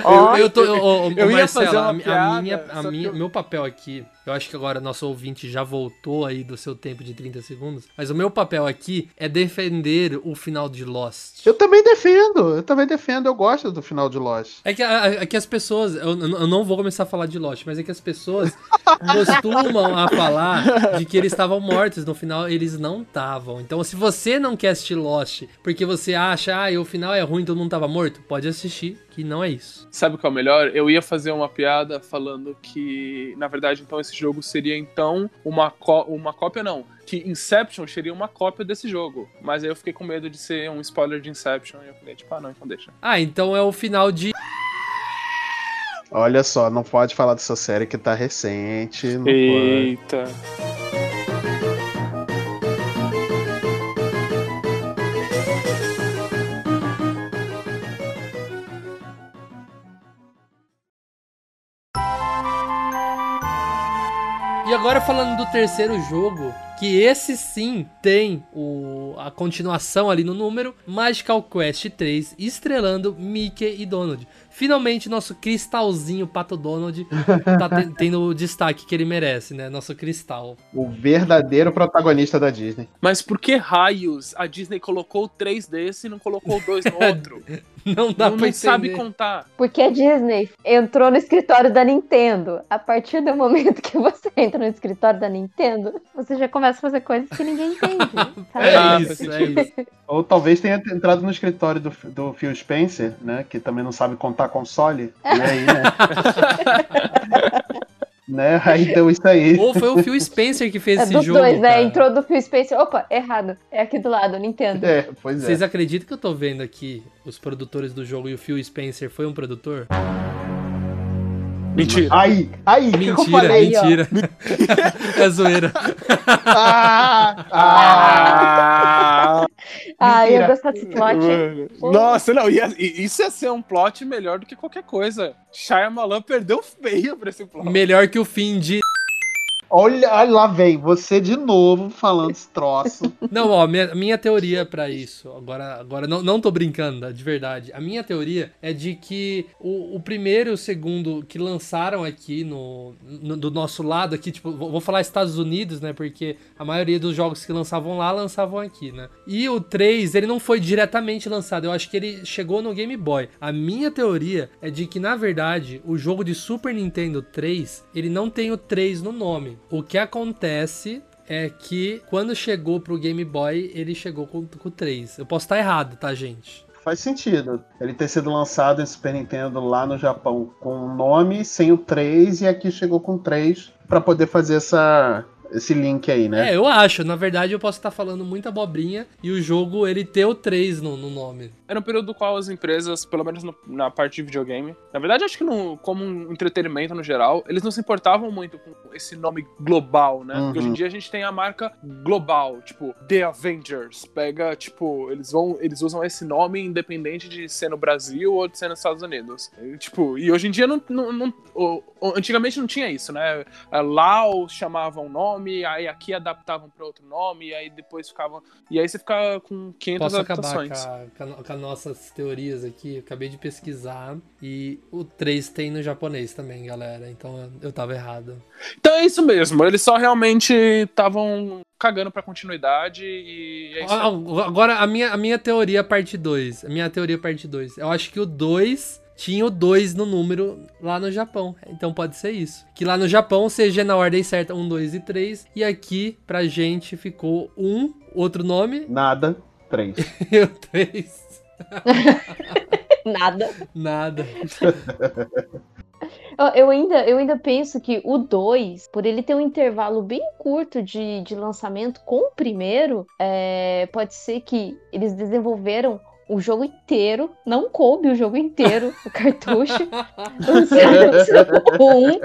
eu, eu tô... Ô, ô, eu Marcela, ia fazer uma a, piada, a minha, a minha, eu... meu papel aqui... Eu acho que agora nosso ouvinte já voltou aí do seu tempo de trinta segundos. Mas o meu papel aqui é defender o final de Lost. Eu também defendo. Eu também defendo. Eu gosto do final de Lost. É que, é que as pessoas... Eu, eu não vou começar a falar de Lost, mas é que as pessoas costumam a falar de que eles estavam mortos. No final, eles não estavam. Então, se você não quer assistir Lost porque você acha, ah, o final é ruim, todo mundo estava morto, pode assistir, que não é isso. Sabe o que é o melhor? Eu ia fazer uma piada falando que, na verdade, então, esse jogo seria, então, uma, có- uma cópia, não. Que Inception seria uma cópia desse jogo. Mas aí eu fiquei com medo de ser um spoiler de Inception. E eu falei, tipo, ah, não, então deixa. Ah, então é o final de... Olha só, não pode falar dessa série que tá recente. Não Eita... Pode. E agora falando do terceiro jogo, que esse sim tem o, a continuação ali no número, Magical Quest três, estrelando Mickey e Donald. Finalmente nosso cristalzinho Pato Donald tá ten, tendo o destaque que ele merece, né? Nosso cristal. O verdadeiro protagonista da Disney. Mas por que raios a Disney colocou três desse e não colocou dois no outro? Não dá não, pra não entender. Sabe contar. Porque a Disney entrou no escritório da Nintendo. A partir do momento que você entra no escritório da Nintendo, você já começa a fazer coisas que ninguém entende. É isso, é isso. Ou talvez tenha entrado no escritório do, do Phil Spencer, né? Que também não sabe contar console. E aí, né? Né? Aí deu isso aí. Ou foi o Phil Spencer que fez é, esse dos jogo. Dos dois, né? Cara. Entrou do Phil Spencer. Opa, errado. É aqui do lado, Nintendo. É, pois é. Vocês acreditam que eu tô vendo aqui os produtores do jogo e o Phil Spencer foi um produtor? Mentira. Aí, aí, mentira, que eu falei, mentira. Ó. É zoeira. Ah, ah, ah eu ia gostar desse plot. Nossa, não, ia, isso ia ser um plot melhor do que qualquer coisa. Shyamalan perdeu feio pra esse plot. Melhor que o fim de... Olha, olha lá, véi, você de novo falando esse troço. Não, ó, minha, minha teoria pra isso, agora, agora não, não tô brincando, de verdade. A minha teoria é de que o, o primeiro e o segundo que lançaram aqui no, no, do nosso lado aqui, tipo, vou falar Estados Unidos, né, porque a maioria dos jogos que lançavam lá, lançavam aqui, né. E o três, ele não foi diretamente lançado, eu acho que ele chegou no Game Boy. A minha teoria é de que, na verdade, o jogo de Super Nintendo três, ele não tem o três no nome. O que acontece é que quando chegou pro Game Boy, ele chegou com o três. Eu posso estar errado, tá, gente? Faz sentido. Ele ter sido lançado em Super Nintendo lá no Japão com o nome, sem o três, e aqui chegou com o três pra poder fazer essa... esse link aí, né? É, eu acho. Na verdade, eu posso estar falando muita abobrinha e o jogo, ele ter o três no, no nome. Era um período do qual as empresas, pelo menos no, na parte de videogame, na verdade, acho que no, como um entretenimento no geral, eles não se importavam muito com esse nome global, né? Uhum. Porque hoje em dia a gente tem a marca global, tipo, The Avengers. Pega, tipo, eles vão, eles usam esse nome independente de ser no Brasil ou de ser nos Estados Unidos. E, tipo, e hoje em dia não... não, não antigamente não tinha isso, né? Lá chamavam o nome, nome, aí aqui adaptavam para outro nome, e aí depois ficavam... E aí você ficava com quinhentas adaptações. Posso acabar com, a, com as nossas teorias aqui? Eu acabei de pesquisar e o três tem no japonês também, galera. Então eu tava errado. Então é isso mesmo. Eles só realmente estavam cagando pra continuidade e... É isso. Agora, a minha, a minha teoria parte dois. A minha teoria parte dois. Eu acho que o dois... Tinha o dois no número lá no Japão. Então pode ser isso. Que lá no Japão seja na ordem certa um, dois e três. E aqui pra gente ficou um, outro nome. Nada, três. Eu, três. Nada. Nada. Eu ainda, eu ainda penso que o dois, por ele ter um intervalo bem curto de, de lançamento com o primeiro, é, pode ser que eles desenvolveram o jogo inteiro, não coube o jogo inteiro, o cartucho, um,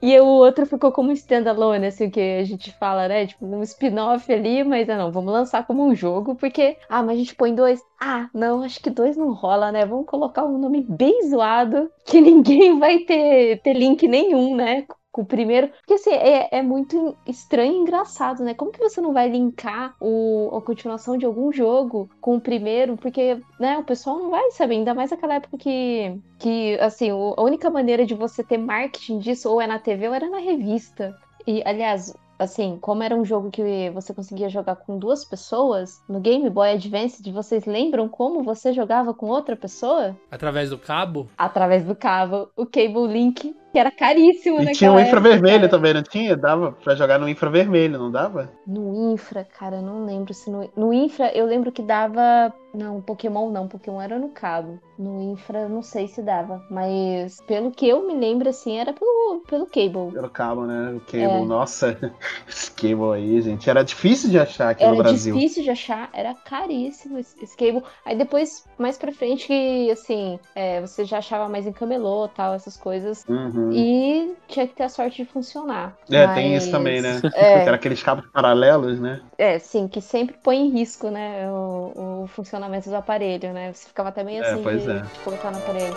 e o outro ficou como standalone, assim, que a gente fala, né, tipo, um spin-off ali, mas não, vamos lançar como um jogo, porque, ah, mas a gente põe dois, ah, não, acho que dois não rola, né, vamos colocar um nome bem zoado, que ninguém vai ter, ter link nenhum, né, com o primeiro, porque assim, é, é muito estranho e engraçado, né? Como que você não vai linkar o, a continuação de algum jogo com o primeiro? Porque, né, o pessoal não vai saber, ainda mais naquela época que, que assim, o, a única maneira de você ter marketing disso ou é na T V ou era na revista. E, aliás, assim, como era um jogo que você conseguia jogar com duas pessoas, no Game Boy Advance, vocês lembram como você jogava com outra pessoa? Através do cabo? Através do cabo, o Cable Link, que era caríssimo, né? E tinha um infravermelho também, não tinha? Dava pra jogar no infravermelho, não dava? No infra, cara, não lembro se no... No infra, eu lembro que dava... Não, Pokémon não, Pokémon era no cabo. No infra, não sei se dava. Mas, pelo que eu me lembro, assim, era pelo, pelo cable. Pelo cabo, né? O cable, é. Nossa. Esse cable aí, gente. Era difícil de achar aqui era no Brasil. Era difícil de achar, era caríssimo esse, esse cable. Aí depois, mais pra frente, que, assim, é, você já achava mais em camelô, tal, essas coisas. Uhum. E tinha que ter a sorte de funcionar. É, mas... tem isso também, né? É. Porque era aqueles cabos paralelos, né? É, sim, que sempre põe em risco, né? O, o funcionamento do aparelho, né? Você ficava até meio é, assim de, é. de colocar no aparelho.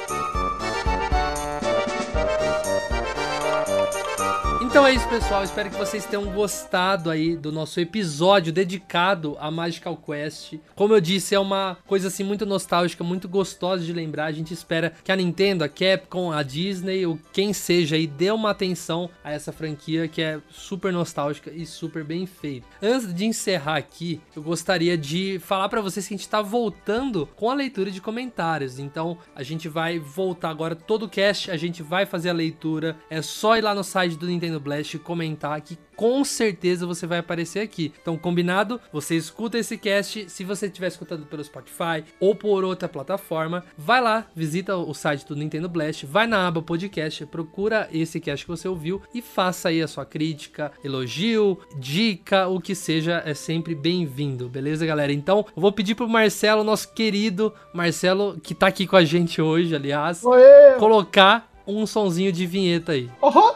Então é isso, pessoal. Espero que vocês tenham gostado aí do nosso episódio dedicado a Magical Quest. Como eu disse, é uma coisa assim muito nostálgica, muito gostosa de lembrar. A gente espera que a Nintendo, a Capcom, a Disney ou quem seja aí dê uma atenção a essa franquia que é super nostálgica e super bem feita. Antes de encerrar aqui, eu gostaria de falar pra vocês que a gente tá voltando com a leitura de comentários. Então a gente vai voltar agora todo o cast, a gente vai fazer a leitura. É só ir lá no site do Nintendo Blast comentar que com certeza você vai aparecer aqui. Então, combinado? Você escuta esse cast, se você estiver escutando pelo Spotify ou por outra plataforma, vai lá, visita o site do Nintendo Blast, vai na aba podcast, procura esse cast que você ouviu e faça aí a sua crítica, elogio, dica, o que seja, é sempre bem-vindo, beleza, galera? Então, eu vou pedir pro Marcelo, nosso querido Marcelo, que tá aqui com a gente hoje, aliás, Oi. colocar um sonzinho de vinheta aí. Uhum.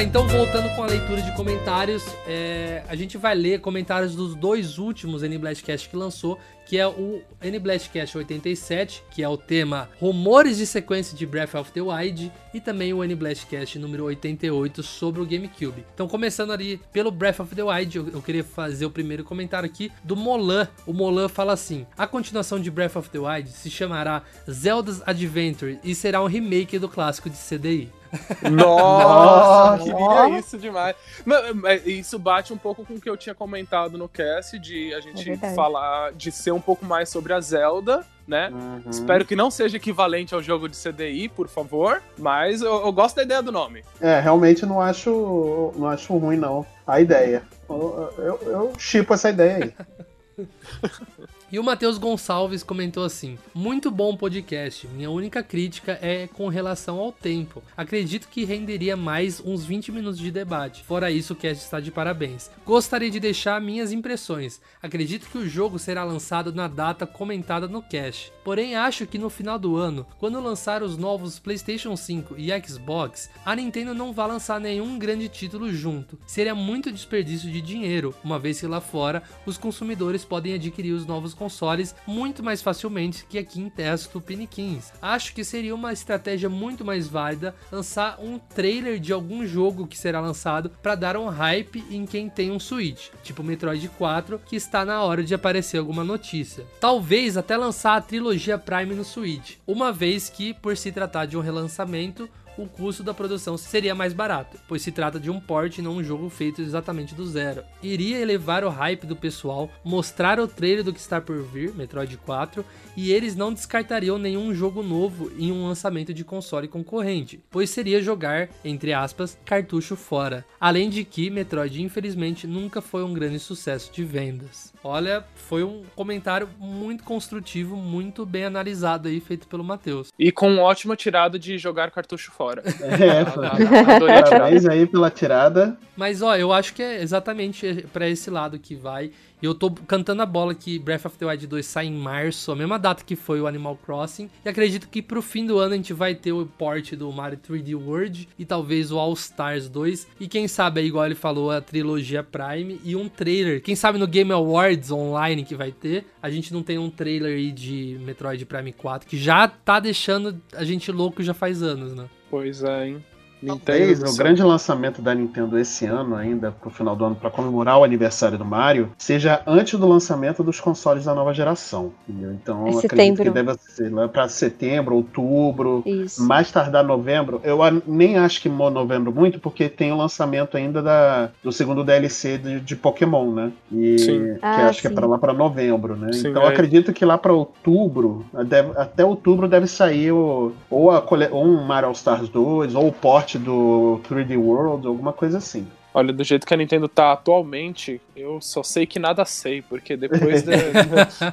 Então, voltando com a leitura de comentários, é, a gente vai ler comentários dos dois últimos NBlastcast que lançou, que é o NBlastcast oitenta e sete, que é o tema Rumores de Sequência de Breath of the Wild, e também o NBlastcast número oitenta e oito sobre o GameCube. Então, começando ali pelo Breath of the Wild, eu, eu queria fazer o primeiro comentário aqui do Molan. O Molan fala assim: a continuação de Breath of the Wild se chamará Zelda's Adventure e será um remake do clássico de C D I. Nossa, que queria isso demais. Isso bate um pouco com o que eu tinha comentado no cast, de a gente é falar, de ser um pouco mais sobre a Zelda, né? Uhum. Espero que não seja equivalente ao jogo de C D I, por favor, mas eu, eu gosto da ideia do nome. É, realmente não acho, não acho ruim, não, a ideia. Eu chipo essa ideia aí. E o Matheus Gonçalves comentou assim: muito bom podcast, minha única crítica é com relação ao tempo. Acredito que renderia mais uns vinte minutos de debate. Fora isso, o cast está de parabéns. Gostaria de deixar minhas impressões. Acredito que o jogo será lançado na data comentada no cast. Porém, acho que no final do ano, quando lançar os novos PlayStation cinco e Xbox, a Nintendo não vai lançar nenhum grande título junto. Seria muito desperdício de dinheiro, uma vez que lá fora os consumidores podem adquirir os novos consoles muito mais facilmente que aqui em terras tupiniquins. Acho que seria uma estratégia muito mais válida lançar um trailer de algum jogo que será lançado para dar um hype em quem tem um Switch, tipo Metroid quatro, que está na hora de aparecer alguma notícia. Talvez até lançar a trilogia Prime no Switch, uma vez que, por se tratar de um relançamento, o custo da produção seria mais barato, pois se trata de um port e não um jogo feito exatamente do zero. Iria elevar o hype do pessoal, mostrar o trailer do que está por vir, Metroid quatro, e eles não descartariam nenhum jogo novo em um lançamento de console concorrente, pois seria jogar, entre aspas, cartucho fora. Além de que Metroid, infelizmente, nunca foi um grande sucesso de vendas. Olha, foi um comentário muito construtivo, muito bem analisado aí, feito pelo Matheus. E com ótima tirada de jogar cartucho fora. É, adorei. Parabéns aí pela tirada. Mas ó, eu acho que é exatamente pra esse lado que vai. Eu tô cantando a bola que Breath of the Wild dois sai em março, a mesma data que foi o Animal Crossing. E acredito que pro fim do ano a gente vai ter o port do Mario três D World e talvez o All Stars dois. E quem sabe, igual ele falou, a trilogia Prime e um trailer. Quem sabe no Game Awards online que vai ter, a gente não tem um trailer aí de Metroid Prime quatro, que já tá deixando a gente louco já faz anos, né? Pois é, hein? Talvez o grande lançamento da Nintendo esse ano, ainda pro final do ano, para comemorar o aniversário do Mario, seja antes do lançamento dos consoles da nova geração, entendeu? Então é acredito setembro. Que deve ser lá para setembro, outubro, isso. Mais tardar novembro. Eu nem acho que novembro muito, porque tem o lançamento ainda da, do segundo D L C de, de Pokémon, né? E sim. Que ah, acho sim. Que é para lá para novembro, né? Sim, então é. Eu acredito que lá para outubro, deve, até outubro deve sair o, ou, a, ou um Mario All Stars dois, ou o port do três D World, alguma coisa assim. Olha, do jeito que a Nintendo tá atualmente, eu só sei que nada sei, porque depois, de,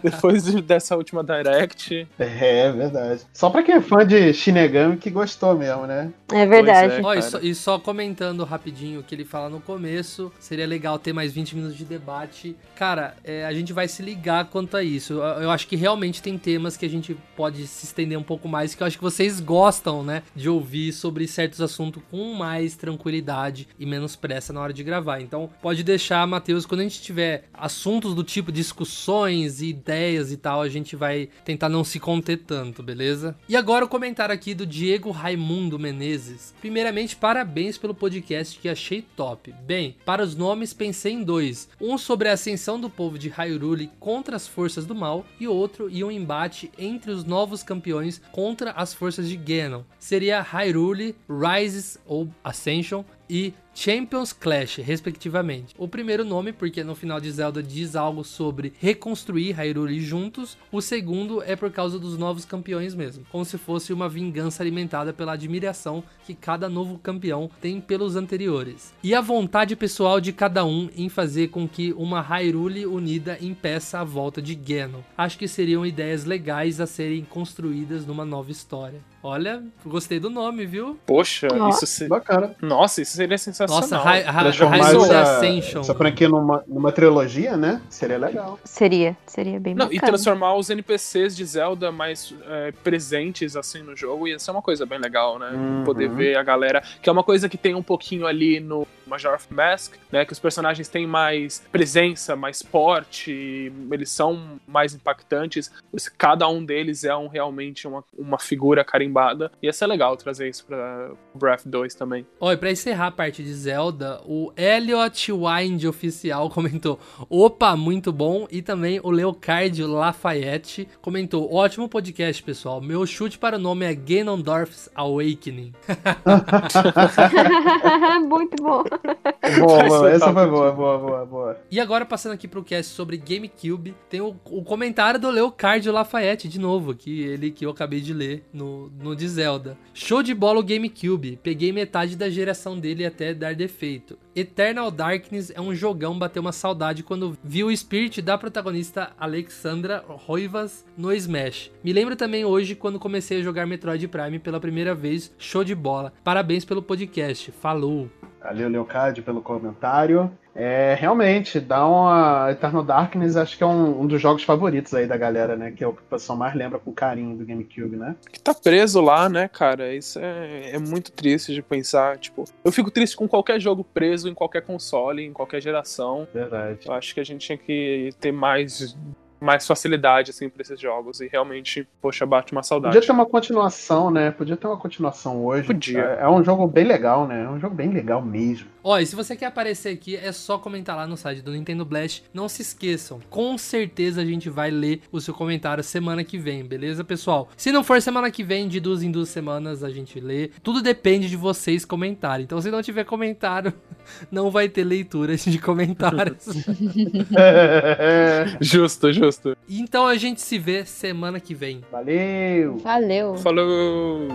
depois de, dessa última Direct... É, é verdade. Só pra quem é fã de Shinigami que gostou mesmo, né? É verdade. É, oh, e, só, e só comentando rapidinho o que ele fala no começo, seria legal ter mais vinte minutos de debate. Cara, é, a gente vai se ligar quanto a isso. Eu, eu acho que realmente tem temas que a gente pode se estender um pouco mais, que eu acho que vocês gostam, né, de ouvir sobre certos assuntos com mais tranquilidade e menos pressa na hora de gravar. Então, pode deixar, Matheus, quando a gente tiver assuntos do tipo discussões e ideias e tal, a gente vai tentar não se conter tanto, beleza? E agora o comentário aqui do Diego Raimundo Menezes. Primeiramente, parabéns pelo podcast que achei top. Bem, para os nomes pensei em dois. Um sobre a ascensão do povo de Hyrule contra as forças do mal e outro e um embate entre os novos campeões contra as forças de Ganon. Seria Hyrule Rises ou Ascension e Champions Clash, respectivamente. O primeiro nome, porque no final de Zelda diz algo sobre reconstruir Hyrule juntos. O segundo é por causa dos novos campeões mesmo, como se fosse uma vingança alimentada pela admiração que cada novo campeão tem pelos anteriores. E a vontade pessoal de cada um em fazer com que uma Hyrule unida impeça a volta de Ganon. Acho que seriam ideias legais a serem construídas numa nova história. Olha, gostei do nome, viu? Poxa, nossa, isso seria... Bacana. Nossa, isso seria sensacional. Nossa, ra- ra- Transformar essa, Ascension. Essa franquia numa, numa trilogia, né? Seria legal. Seria, seria bem bacana. Não, e transformar os N P Cs de Zelda mais é, presentes, assim, no jogo, ia ser uma coisa bem legal, né? Uhum. Poder ver a galera, que é uma coisa que tem um pouquinho ali no Majora's Mask, né? Que os personagens têm mais presença, mais porte, eles são mais impactantes. Cada um deles é um, realmente uma, uma figura carimbada. E ia ser legal trazer isso pra Breath dois também. Olha, pra encerrar a parte de Zelda, o Elliot Wind Oficial comentou: opa, muito bom. E também o Leocárdio Lafayette comentou: ótimo podcast, pessoal. Meu chute para o nome é Ganondorf's Awakening. Muito bom. Boa, boa. Essa foi boa, boa, boa, boa. E agora, passando aqui pro cast sobre GameCube, tem o, o comentário do Leocárdio Lafayette, de novo, que ele que eu acabei de ler no. no de Zelda. Show de bola o GameCube, peguei metade da geração dele até dar defeito. Eternal Darkness é um jogão, bateu uma saudade quando vi o Spirit da protagonista Alexandra Roivas no Smash. Me lembro também hoje quando comecei a jogar Metroid Prime pela primeira vez, show de bola. Parabéns pelo podcast, falou! Valeu, Leocádio, pelo comentário. É, realmente, dá uma... Eternal Darkness acho que é um, um dos jogos favoritos aí da galera, né? Que é o que o pessoal mais lembra com carinho do GameCube, né? Que tá preso lá, né, cara? Isso é, é muito triste de pensar, tipo... Eu fico triste com qualquer jogo preso em qualquer console, em qualquer geração. Verdade. Eu acho que a gente tinha que ter mais... mais facilidade, assim, pra esses jogos. E realmente, poxa, bate uma saudade. Podia ter uma continuação, né? Podia ter uma continuação hoje. Podia. É, é um jogo bem legal, né? É um jogo bem legal mesmo. Ó, e se você quer aparecer aqui, é só comentar lá no site do Nintendo Blast. Não se esqueçam. Com certeza a gente vai ler o seu comentário semana que vem, beleza, pessoal? Se não for semana que vem, de duas em duas semanas a gente lê. Tudo depende de vocês comentarem. Então, se não tiver comentário, não vai ter leitura de comentários. Justo, justo. Então a gente se vê semana que vem. Valeu! Valeu! Falou!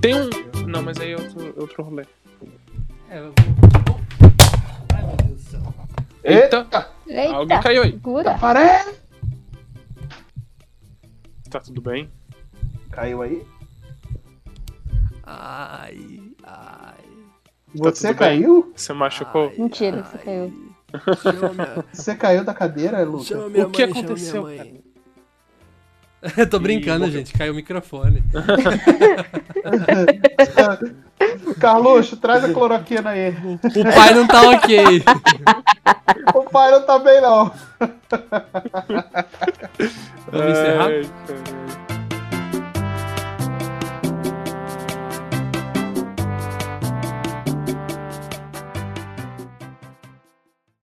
Tem um... Não, mas aí é outro, outro rolê. É, eu... Ai, meu Deus do céu. Eita! Eita! Alguém caiu aí. Segura. Tá tudo bem? Caiu aí? Ai, ai. Você tá caiu? Bem? Você machucou? Ai, mentira, ai. Você caiu. Minha... Você caiu da cadeira, Lucas? O mãe, que aconteceu, cara? Eu tô brincando, e... gente. Caiu o microfone. Carluxo, traz a cloroquina aí. O pai não tá ok. O pai não tá bem, não. Vamos encerrar?